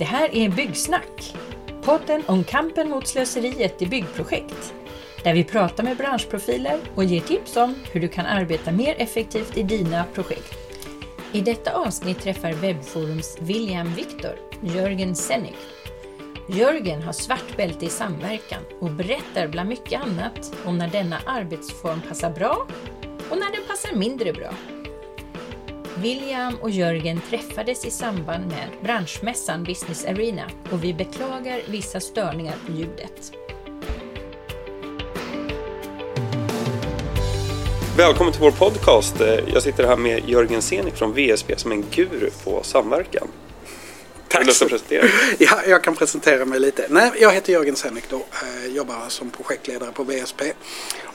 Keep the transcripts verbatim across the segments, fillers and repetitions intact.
Det här är Byggsnack, podden om kampen mot slöseriet i byggprojekt. Där vi pratar med branschprofiler och ger tips om hur du kan arbeta mer effektivt i dina projekt. I detta avsnitt träffar Webforums William Victor, Jörgen Senyk. Jörgen har svart bälte i samverkan och berättar bland mycket annat om när denna arbetsform passar bra och när den passar mindre bra. William och Jörgen träffades i samband med branschmässan Business Arena och vi beklagar vissa störningar på ljudet. Välkommen till vår podcast. Jag sitter här med Jörgen Senyk från W S P som en guru på samverkan. Tack. Vill du presentera? Ja, jag kan presentera mig lite. Nej, jag heter Jörgen Senyk då. Jobbar som projektledare på W S P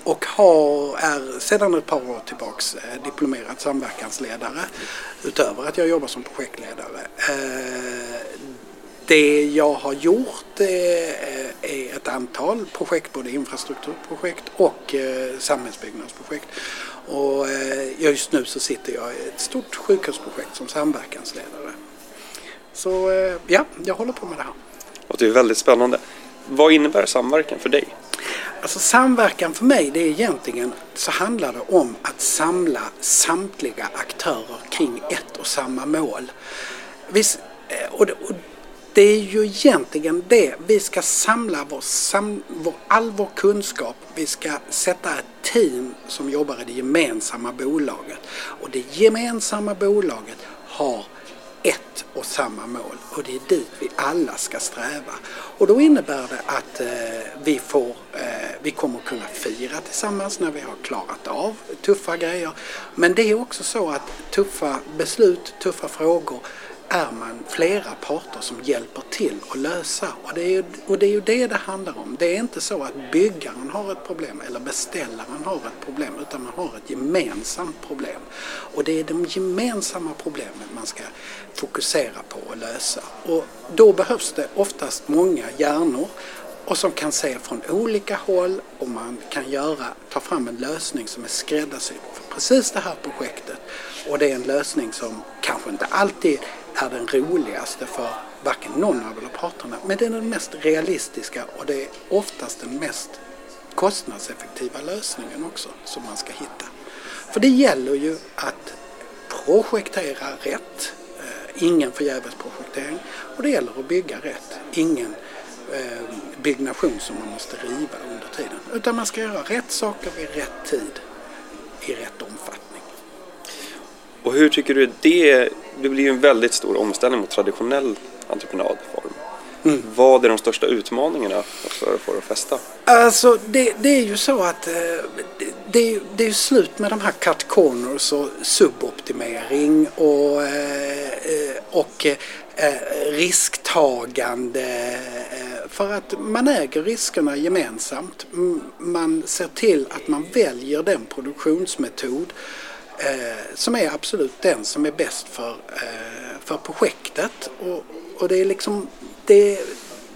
och har, är sedan ett par år tillbaks diplomerad samverkansledare utöver att jag jobbar som projektledare. Det jag har gjort är ett antal projekt, både infrastrukturprojekt och samhällsbyggnadsprojekt. Och just nu så sitter jag i ett stort sjukhusprojekt som samverkansledare. Så ja, jag håller på med det här. Och det är väldigt spännande. Vad innebär samverkan för dig? Alltså samverkan för mig, det är egentligen så handlar det om att samla samtliga aktörer kring ett och samma mål. Visst, och, och det är ju egentligen det. Vi ska samla vår, sam, vår, all vår kunskap. Vi ska sätta ett team som jobbar i det gemensamma bolaget. Och det gemensamma bolaget har ett och samma mål. Och det är dit vi alla ska sträva. Och då innebär det att eh, vi, får, eh, vi kommer kunna fira tillsammans när vi har klarat av tuffa grejer. Men det är också så att tuffa beslut, tuffa frågor är man flera parter som hjälper till att lösa. Och det är ju, och det är ju det det handlar om. Det är inte så att byggaren har ett problem eller beställaren har ett problem, utan man har ett gemensamt problem. Och det är de gemensamma problemen man ska fokusera på och lösa. Och då behövs det oftast många hjärnor och som kan se från olika håll, och man kan göra, ta fram en lösning som är skräddarsydd för precis det här projektet. Och det är en lösning som kanske inte alltid är den roligaste för varken någon av parterna, men det är den mest realistiska och det är oftast den mest kostnadseffektiva lösningen också som man ska hitta. För det gäller ju att projektera rätt, ingen förgäves projektering, och det gäller att bygga rätt, ingen byggnation som man måste riva under tiden, utan man ska göra rätt saker vid rätt tid i rätt omfattning. Och hur tycker du det, det blir ju en väldigt stor omställning mot traditionell entreprenadform. Mm. Vad är de största utmaningarna för att fästa? Alltså det, det är ju så att det, det är ju slut med de här cut corners och suboptimering och, och risktagande. För att man äger riskerna gemensamt. Man ser till att man väljer den produktionsmetod Eh, som är absolut den som är bäst för, eh, för projektet, och, och det är liksom det,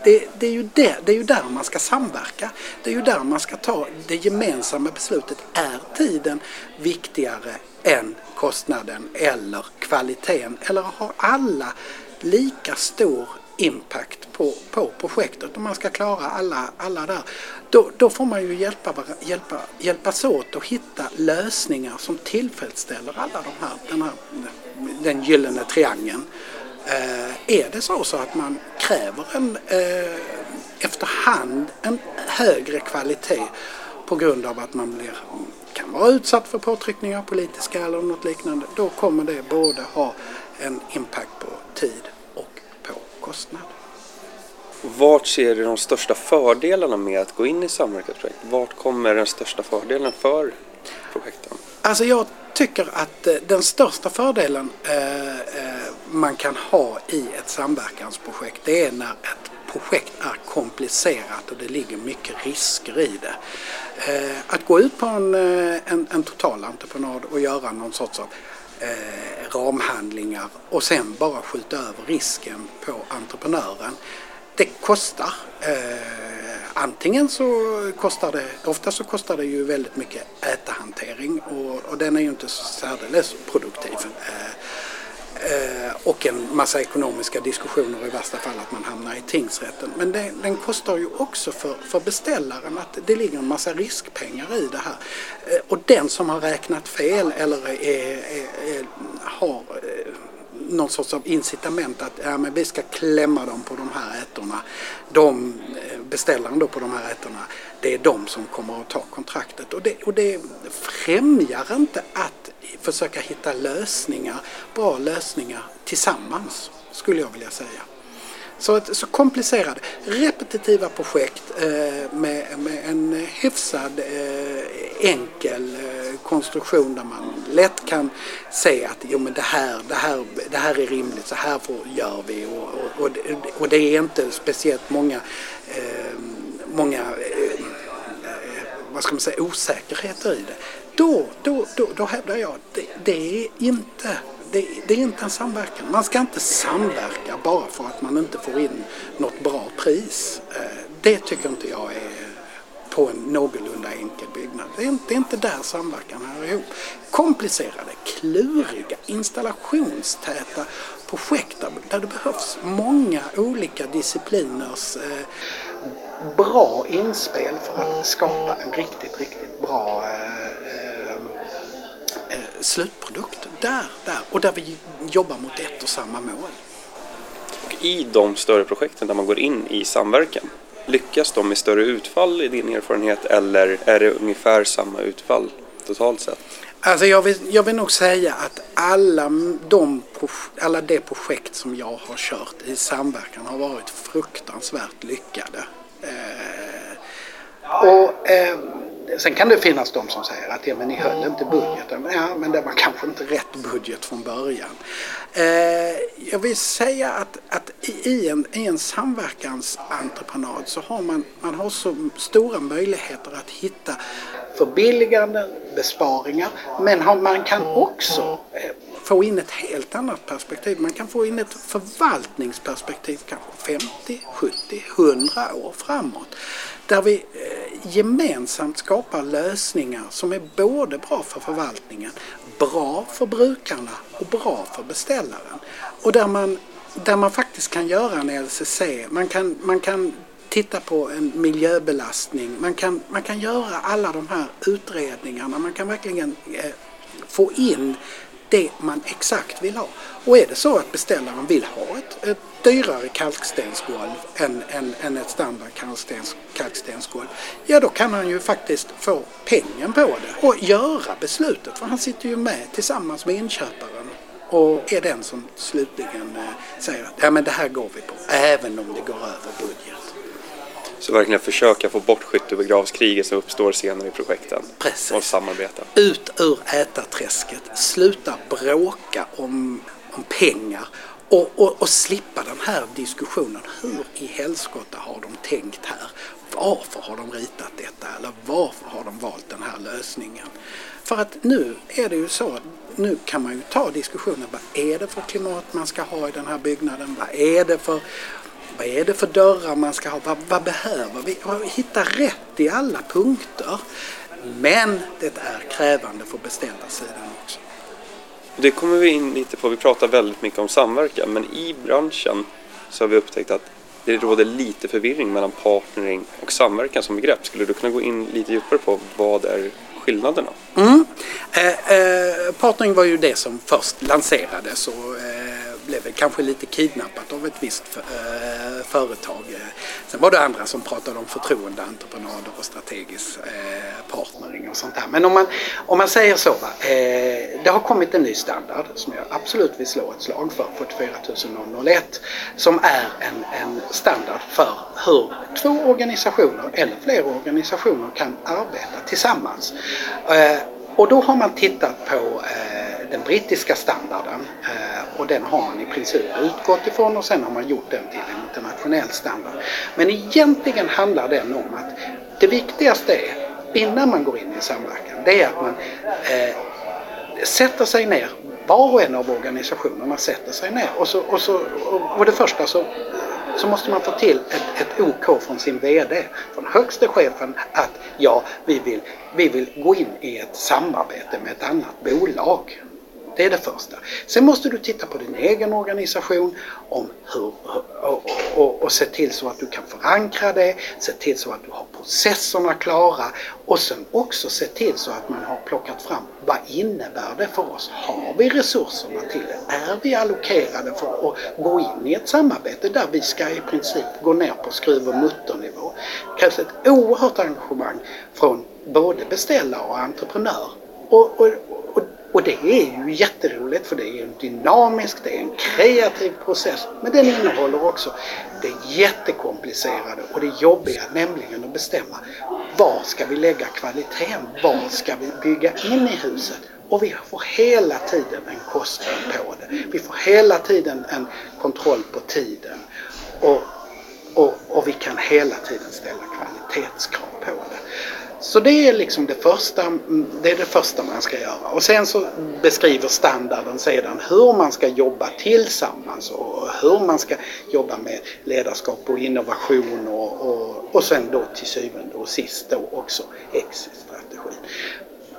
det, det, är ju det, det är ju där man ska samverka, det är ju där man ska ta det gemensamma beslutet. Är tiden viktigare än kostnaden eller kvaliteten, eller har alla lika stor impact på, på projektet? Om man ska klara alla, alla där, då, då får man ju hjälpa, hjälpa, hjälpas åt att hitta lösningar som tillfredsställer alla de här, den, här, den gyllene triangeln. Eh, är det så, så att man kräver en, eh, efterhand en högre kvalitet på grund av att man blir, kan vara utsatt för påtryckningar politiska eller något liknande, då kommer det både ha en impact på tid och kostnad. Vart ser du de största fördelarna med att gå in i samverkansprojekt? Vart kommer den största fördelen för projekten? Alltså jag tycker att den största fördelen man kan ha i ett samverkansprojekt, det är när ett projekt är komplicerat och det ligger mycket risker i det. Att gå ut på en, en, en total entreprenad och göra någon sorts av Eh, ramhandlingar och sen bara skjuta över risken på entreprenören. Det kostar. Eh, antingen så kostar det, ofta så kostar det ju väldigt mycket ätahantering, och, och den är ju inte så särdeles produktiv. Eh, och en massa ekonomiska diskussioner, i värsta fall att man hamnar i tingsrätten. Men det, den kostar ju också för, för beställaren att det ligger en massa riskpengar i det här. Och den som har räknat fel eller är, är, är, har någon sorts av incitament att ja, men vi ska klämma dem på de här ätorna, de beställaren då på de här ätorna, det är de som kommer att ta kontraktet. Och det, och det främjar inte att försöka hitta lösningar, bra lösningar tillsammans, skulle jag vilja säga. Så, ett, så komplicerade, repetitiva projekt eh, med, med en hyfsad eh, enkel eh, konstruktion där man lätt kan se att jo, men det, här, det, här, det här är rimligt, så här får, gör vi. Och, och, och, och det är inte speciellt många, eh, många eh, vad ska man säga, osäkerheter i det. Då, då, då, då hävdar jag att det, det är inte... Det, det är inte en samverkan. Man ska inte samverka bara för att man inte får in något bra pris. Det tycker inte jag är på en någorlunda enkel byggnad. Det är inte, det är inte där samverkan hör ihop. Komplicerade, kluriga, installationstäta projekt där det behövs många olika discipliners bra inspel för att skapa en riktigt, riktigt bra slutprodukt där, där och där vi jobbar mot ett och samma mål. Och i de större projekten där man går in i samverkan, lyckas de med större utfall i din erfarenhet eller är det ungefär samma utfall totalt sett? Alltså jag vill, jag vill nog säga att alla de, alla de projekt som jag har kört i samverkan har varit fruktansvärt lyckade. Eh, och eh, Sen kan det finnas de som säger att ja, men ni höll inte budgeten. Ja, men det var kanske inte rätt budget från början. Eh, jag vill säga att, att i, en, i en samverkansentreprenad så har man, man har så stora möjligheter att hitta förbilliganden, besparingar. Men man kan också eh, få in ett helt annat perspektiv. Man kan få in ett förvaltningsperspektiv kanske femtio, sjuttio, hundra år framåt. Där vi gemensamt skapar lösningar som är både bra för förvaltningen, bra för brukarna och bra för beställaren. Och där man, där man faktiskt kan göra en L C C, man kan, man kan titta på en miljöbelastning, man kan, man kan göra alla de här utredningarna, man kan verkligen eh, få in det man exakt vill ha. Och är det så att beställaren vill ha ett, ett dyrare kalkstensgolv än, än, än ett standard kalkstens, kalkstensgolv, ja då kan han ju faktiskt få pengen på det och göra beslutet. För han sitter ju med tillsammans med inköparen och är den som slutligen säger att ja, men det här går vi på, även om det går över budget. Så verkligen försöka få bort skyttebegravskriget som uppstår senare i projekten. Precis. Och samarbeta. Ut ur ätarträsket. Sluta bråka om, om pengar. Och, och, och slippa den här diskussionen. Hur i helskotta har de tänkt här? Varför har de ritat detta? Eller varför har de valt den här lösningen? För att nu är det ju så. Nu kan man ju ta diskussionen. Vad är det för klimat man ska ha i den här byggnaden? Vad är det för... Vad är det för dörrar man ska ha? Vad, vad behöver vi? Hitta rätt i alla punkter. Men det är krävande för beställarsidan också. Det kommer vi in lite på. Vi pratar väldigt mycket om samverkan. Men i branschen så har vi upptäckt att det råder lite förvirring mellan partnering och samverkan som begrepp. Skulle du kunna gå in lite djupare på vad är skillnaderna? Mm. Eh, eh, partnering var ju det som först lanserades och... Eh, blev kanske lite kidnappat av ett visst för, eh, företag. Sen var det andra som pratade om förtroende, entreprenader och strategisk eh, partnering och sånt där. Men om man, om man säger så, va, eh, det har kommit en ny standard som jag absolut vill slå ett slag för, fyrtiofyra tusen ett, som är en, en standard för hur två organisationer eller fler organisationer kan arbeta tillsammans. Eh, och då har man tittat på eh, den brittiska standarden, och den har man i princip utgått ifrån och sen har man gjort den till en internationell standard. Men egentligen handlar den om att det viktigaste är, innan man går in i samverkan, det är att man eh, sätter sig ner, var och en av organisationerna sätter sig ner och, så, och, så, och det första så, så måste man få till ett, ett OK från sin vd, från högste chefen, att ja, vi vill, vi vill gå in i ett samarbete med ett annat bolag. Det är det första. Sen måste du titta på din egen organisation om hur, och, och, och se till så att du kan förankra det, se till så att du har processerna klara och sen också se till så att man har plockat fram vad innebär det för oss? Har vi resurserna till det? Är vi allokerade för att gå in i ett samarbete där vi ska i princip gå ner på skruv- och mutternivå? Det krävs ett oerhört engagemang från både beställare och entreprenör. Och, och, och, och det är ju jätteroligt för det är en dynamisk, det är en kreativ process. Men den innehåller också det jättekomplicerade och det jobbiga, nämligen att bestämma var ska vi lägga kvaliteten, var ska vi bygga in i huset. Och vi får hela tiden en kostnad på det. Vi får hela tiden en kontroll på tiden. Och, och, och vi kan hela tiden ställa kvalitetskrav på det. Så det är liksom det första, det är det första man ska göra. Och sen så beskriver standarden sedan hur man ska jobba tillsammans och hur man ska jobba med ledarskap och innovation och, och, och sen då till syvende och sist då också exit-strategin.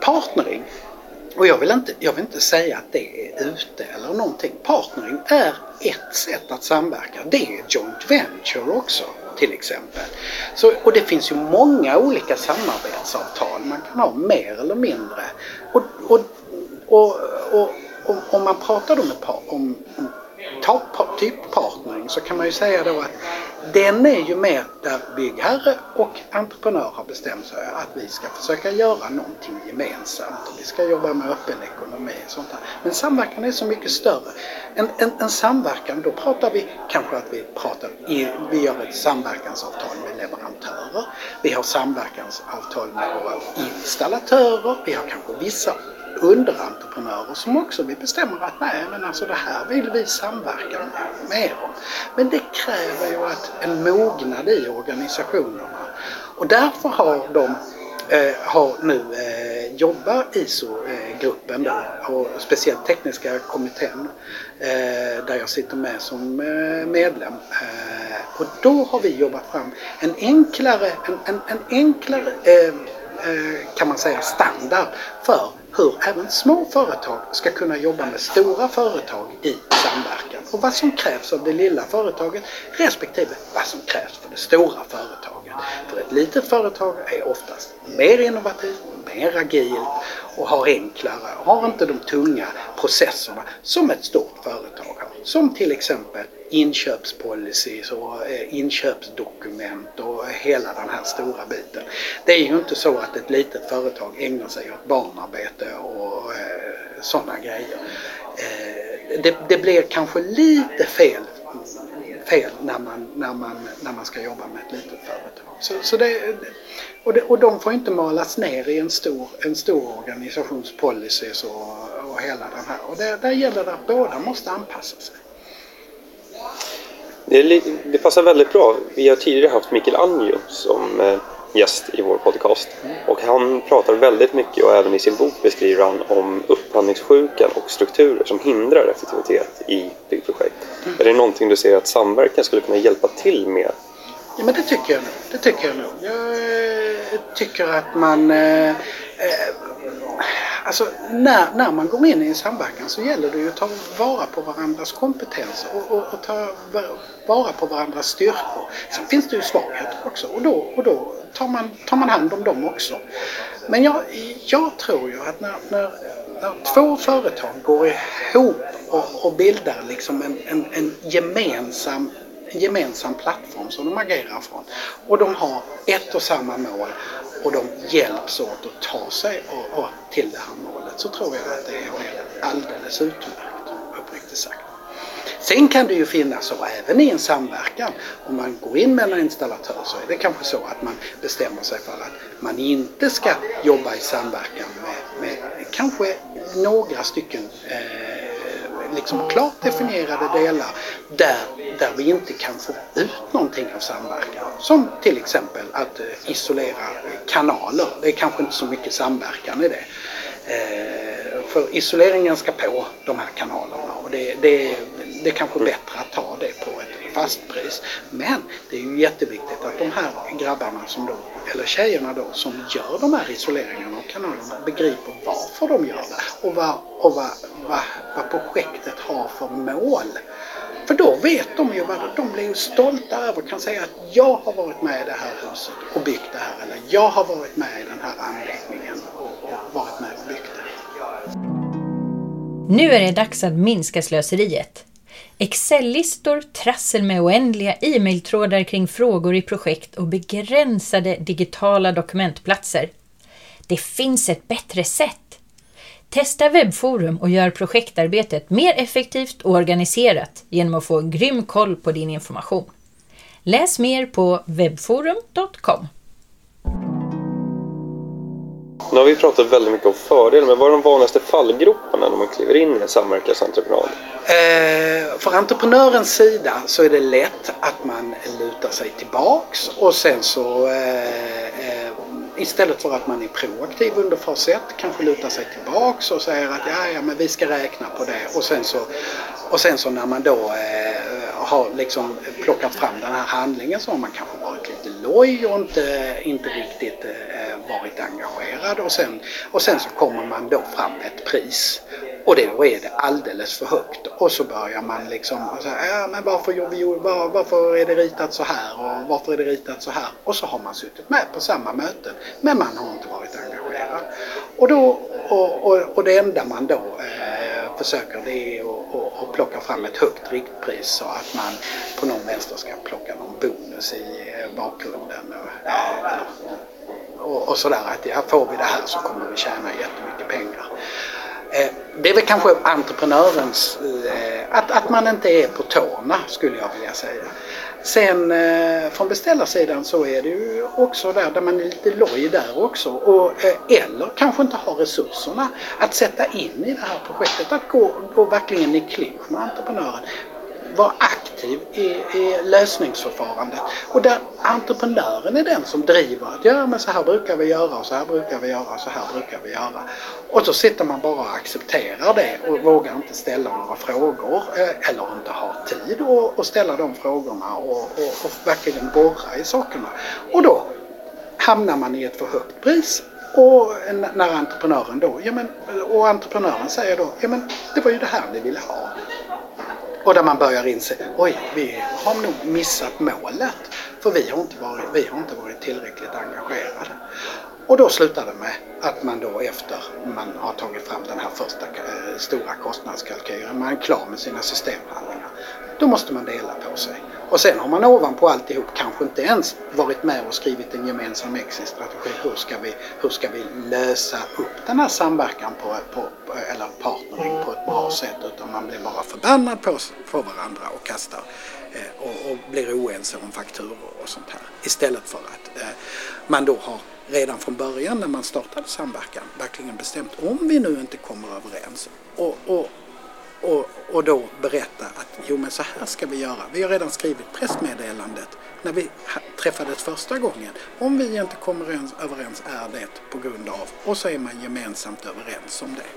Partnering, och jag vill, inte, jag vill inte säga att det är ute eller någonting. Partnering är ett sätt att samverka. Det är joint venture också. Till exempel. Så, och det finns ju många olika samarbetsavtal man kan ha mer eller mindre. Och, och, och, och, och om man pratar då med par, om, om top, typ partnering så kan man ju säga då att den är ju mer där byggherre och entreprenör har bestämt sig att vi ska försöka göra någonting gemensamt. Och vi ska jobba med öppen ekonomi och sånt här. Men samverkan är så mycket större. En, en, en samverkan, då pratar vi kanske att vi pratar, i, vi gör ett samverkansavtal med leverantörer. Vi har samverkansavtal med våra installatörer. Vi har kanske vissa underentreprenörer som också vi bestämmer att nej men alltså det här vill vi samverka med om. Men det kräver ju att en mognad i organisationerna och därför har de eh, har nu eh, jobbar I S O-gruppen då och speciellt tekniska kommittén eh, där jag sitter med som eh, medlem eh, och då har vi jobbat fram en enklare en, en, en enklare eh, kan man säga standard för hur även små företag ska kunna jobba med stora företag i samverkan och vad som krävs av det lilla företaget respektive vad som krävs för det stora företaget. För ett litet företag är oftast mer innovativt, mer agilt och har enklare och har inte de tunga processerna som ett stort företag har. Som till exempel inköpspolicies och inköpsdokument och hela den här stora biten. Det är ju inte så att ett litet företag ägnar sig åt barnarbete och eh, sådana grejer. Eh, det, det blir kanske lite fel, fel när, man, när, man, när man ska jobba med ett litet företag. Så, så det, och, det, och de får inte malas ner i en stor, en stor organisationspolicies och, och hela den här. Och det, där gäller det att båda måste anpassa sig. Det, det passar väldigt bra. Vi har tidigare haft Mikael Anjo som gäst i vår podcast. Och han pratar väldigt mycket och även i sin bok beskriver han om upphandlingssjukan och strukturer som hindrar effektivitet i byggprojekt. Mm. Är det någonting du ser att samverkan skulle kunna hjälpa till med? Ja, men det tycker jag nog. Det tycker jag nog. Jag tycker att man... Eh, eh, Alltså när, när man går in i en samverkan så gäller det ju att ta vara på varandras kompetens och, och, och ta vara på varandras styrkor. Sen finns det ju svagheter också och då, och då tar, man, tar man hand om dem också. Men jag, jag tror ju att när, när, när två företag går ihop och, och bildar liksom en, en, en gemensam, gemensam plattform som de agerar från och de har ett och samma mål. Och de hjälps åt att ta sig och, och till det här målet så tror jag att det är alldeles utmärkt, uppriktigt sagt. Sen kan det ju finnas så även i en samverkan, om man går in med en installatör så är det kanske så att man bestämmer sig för att man inte ska jobba i samverkan med, med kanske några stycken eh, liksom klart definierade delar där där vi inte kan få ut någonting av samverkan. Som till exempel att isolera kanaler. Det är kanske inte så mycket samverkan i det. För isoleringen ska på de här kanalerna och det, det, det är kanske bättre att ta det på ett fast pris. Men det är ju jätteviktigt att de här grabbarna som då, eller tjejerna då, som gör de här isoleringarna och kanalerna begriper varför de gör det och vad, och vad, vad, vad projektet har för mål. För då vet de ju vad de blir stolta över och kan säga att jag har varit med i det här huset och byggt det här, eller jag har varit med i den här anläggningen och varit med och byggt det. Nu är det dags att minska slöseriet. Excel-listor, trassel med oändliga e-mailtrådar kring frågor i projekt och begränsade digitala dokumentplatser. Det finns ett bättre sätt. Testa Webforum och gör projektarbetet mer effektivt och organiserat genom att få grym koll på din information. Läs mer på webforum punkt com. Nu har vi pratat väldigt mycket om fördelar, men vad är de vanligaste fallgroparna när man kliver in i en samverkansentreprenad? Eh, för entreprenörens sida så är det lätt att man lutar sig tillbaks och sen så eh, eh, istället för att man är proaktiv under fas ett kanske lutar sig tillbaks och säger att ja, ja, men vi ska räkna på det och sen så, och sen så när man då eh, har liksom plockat fram den här handlingen så har man kanske varit lite loj och inte, inte riktigt eh, varit engagerad och sen, och sen så kommer man då fram ett pris och då är det alldeles för högt och så börjar man liksom säga, äh, men varför, var, varför är det ritat så här och varför är det ritat så här och så har man suttit med på samma möten men man har inte varit engagerad och, då, och, och, och det enda man då eh, försöker det är att och plocka fram ett högt riktpris så att man på någon vänster ska plocka någon bonus i bakgrunden och, och, och sådär att ja, får vi det här så kommer vi tjäna jättemycket pengar. Eh, det är väl kanske entreprenörens, eh, att, att man inte är på tårna skulle jag vilja säga. Sen eh, från beställarsidan så är det ju också där, där man är lite loj där också och, eh, eller kanske inte har resurserna att sätta in i det här projektet, att gå, gå verkligen i klinch med entreprenören. Var aktiv i, i lösningsförfarandet och där entreprenören är den som driver att ja, men så här brukar vi göra och så här brukar vi göra och så här brukar vi göra och så sitter man bara och accepterar det och vågar inte ställa några frågor eller inte ha tid att ställa de frågorna och, och, och verkligen borra i sakerna och då hamnar man i ett för högt pris. Och när entreprenören då ja, men, och entreprenören säger då ja, men det var ju det här ni ville ha. Och där man börjar inse, oj, vi har nog missat målet för vi har inte varit, vi har inte varit tillräckligt engagerade. Och då slutar det med att man då efter man har tagit fram den här första eh, stora kostnadskalkylen, man är klar med sina systemhandlingar, då måste man dela på sig. Och sen har man ovanpå alltihop kanske inte ens varit med och skrivit en gemensam exit-strategi. Hur ska vi, hur ska vi lösa upp den här samverkan på, på, eller partnering på ett bra sätt? Utan man blir bara förbannad på, på varandra och kastar eh, och, och blir oense om fakturor och sånt här. Istället för att eh, man då har redan från början när man startade samverkan verkligen bestämt om vi nu inte kommer överens och, och Och, och då berätta att jo men så här ska vi göra. Vi har redan skrivit pressmeddelandet när vi träffades första gången. Om vi inte kommer överens är det på grund av. Och så är man gemensamt överens om det.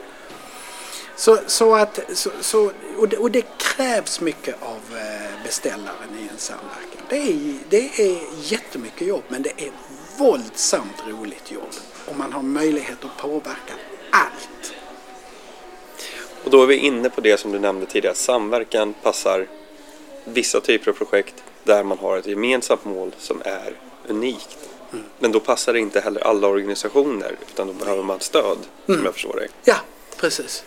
Så, så att, så, så, och, det, och det krävs mycket av beställaren i en samverkan. Det är, det är jättemycket jobb men det är våldsamt roligt jobb. Och man har möjlighet att påverka allt. Och då är vi inne på det som du nämnde tidigare. Samverkan passar vissa typer av projekt där man har ett gemensamt mål som är unikt. Mm. Men då passar det inte heller alla organisationer utan då behöver man stöd, mm. som jag förstår det. Ja, precis.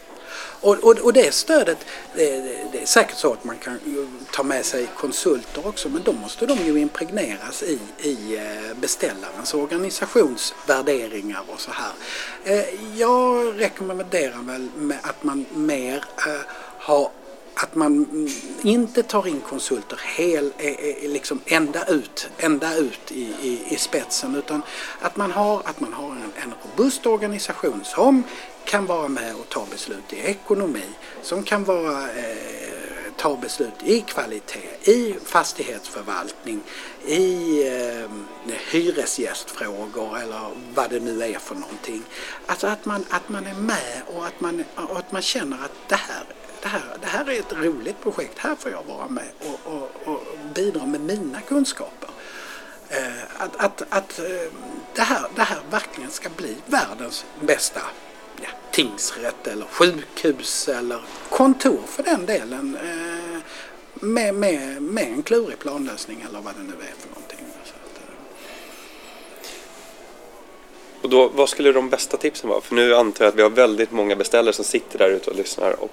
Och, och, och det stödet, det, det är säkert så att man kan ta med sig konsulter också, men då måste de ju impregneras i, i beställarens organisationsvärderingar och så här. Jag rekommenderar väl med att man mer har, att man inte tar in konsulter hel, liksom ända ut, ända ut i, i, i spetsen, utan att man har, att man har en, en robust organisation som kan vara med och ta beslut i ekonomi, som kan vara, eh, ta beslut i kvalitet, i fastighetsförvaltning, i eh, hyresgästfrågor eller vad det nu är för någonting. Alltså att man, att man är med och att man, och att man känner att det här, det här, det här är ett roligt projekt, här får jag vara med och, och, och bidra med mina kunskaper. Att, att, att det, här, det här verkligen ska bli världens bästa ja, tingsrätt eller sjukhus eller kontor för den delen med, med, med en klurig planlösning eller vad det nu är för någonting. Och då, vad skulle de bästa tipsen vara? För nu antar jag att vi har väldigt många beställare som sitter där ute och lyssnar och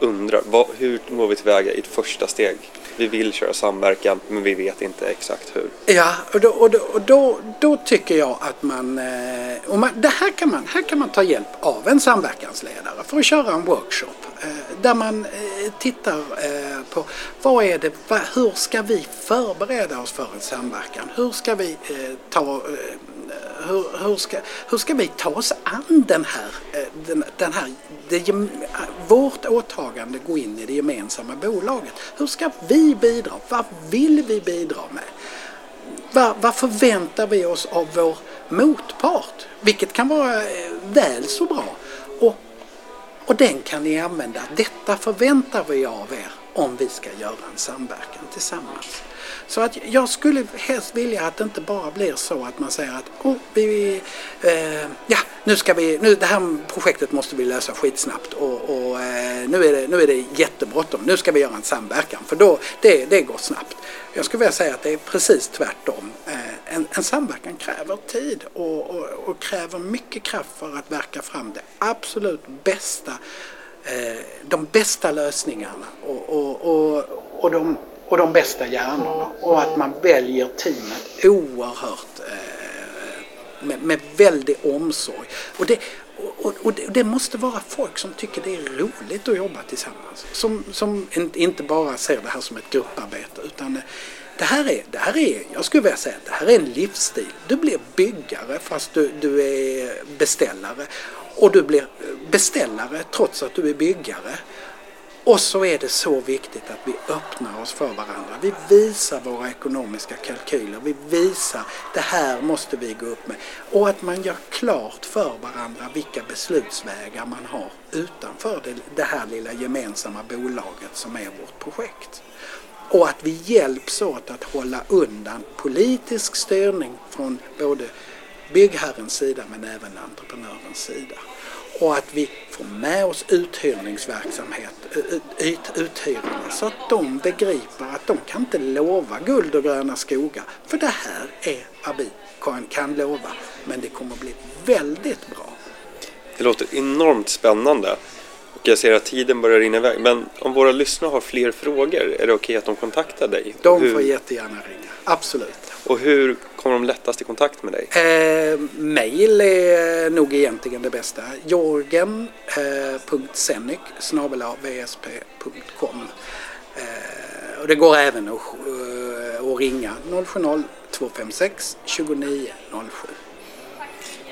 undrar, vad, hur går vi tillväga i ett första steg? Vi vill köra samverkan, men vi vet inte exakt hur. Ja, och då, och då, och då, då tycker jag att man... Och man det här, kan man, här kan man ta hjälp av en samverkansledare för att köra en workshop. Där man tittar på vad är det, hur ska vi förbereda oss för en samverkan? Hur ska vi ta... Hur, hur, ska, hur ska vi ta oss an den här, den, den här det, vårt åtagande gå in i det gemensamma bolaget? Hur ska vi bidra? Vad vill vi bidra med? Vad, vad förväntar vi oss av vår motpart? Vilket kan vara väl så bra. Och, och den kan ni använda. Detta förväntar vi av er om vi ska göra en samverkan tillsammans. Så att jag skulle helst vilja att det inte bara blir så att man säger att oh, vi, eh, ja, nu ska vi, nu, det här projektet måste vi lösa skitsnabbt och, och eh, nu är det, nu är det jättebråttom, nu ska vi göra en samverkan för då, det, det går snabbt. Jag skulle vilja säga att det är precis tvärtom. Eh, en, en samverkan kräver tid och, och, och kräver mycket kraft för att verka fram det absolut bästa, eh, de bästa lösningarna och, och, och, och de Och de bästa hjärnorna. Och att man väljer teamet oerhört eh, med, med väldig omsorg. Och det, och, och det måste vara folk som tycker det är roligt att jobba tillsammans. Som, som inte bara ser det här som ett grupparbete. Utan det här är, det här är jag skulle vilja säga, det här är en livsstil. Du blir byggare fast du, du är beställare. Och du blir beställare trots att du är byggare. Och så är det så viktigt att vi öppnar oss för varandra. Vi visar våra ekonomiska kalkyler. Vi visar, det här måste vi gå upp med. Och att man gör klart för varandra vilka beslutsvägar man har utanför det, det här lilla gemensamma bolaget som är vårt projekt. Och att vi hjälps åt att hålla undan politisk styrning från både byggherrens sida men även entreprenörens sida. Och att vi får med oss uthyrningsverksamhet, ut, uthyrningar så att de begriper att de kan inte lova guld och gröna skogar. För det här är vad vi kan lova, men det kommer bli väldigt bra. Det låter enormt spännande och jag ser att tiden börjar rinna iväg. Men om våra lyssnare har fler frågor, är det okej att de kontaktar dig? De hur... får jättegärna ringa, absolut. Och hur kommer de lättast i kontakt med dig? Eh, mail är nog egentligen det bästa. Jörgen punkt senyk snabel-a w s p punkt com eh, Och det går även att, uh, att ringa noll sju noll två fem sex två nio noll sju.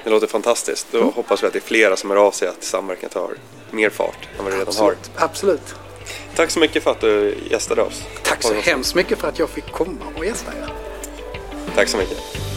Det låter fantastiskt. Då mm. hoppas vi att det är flera som är av sig att samverkan tar mer fart än vad det redan har. Absolut. Tack så mycket för att du gästade oss. Tack så hemskt mycket för att jag fick komma och gästa er. Tack så mycket.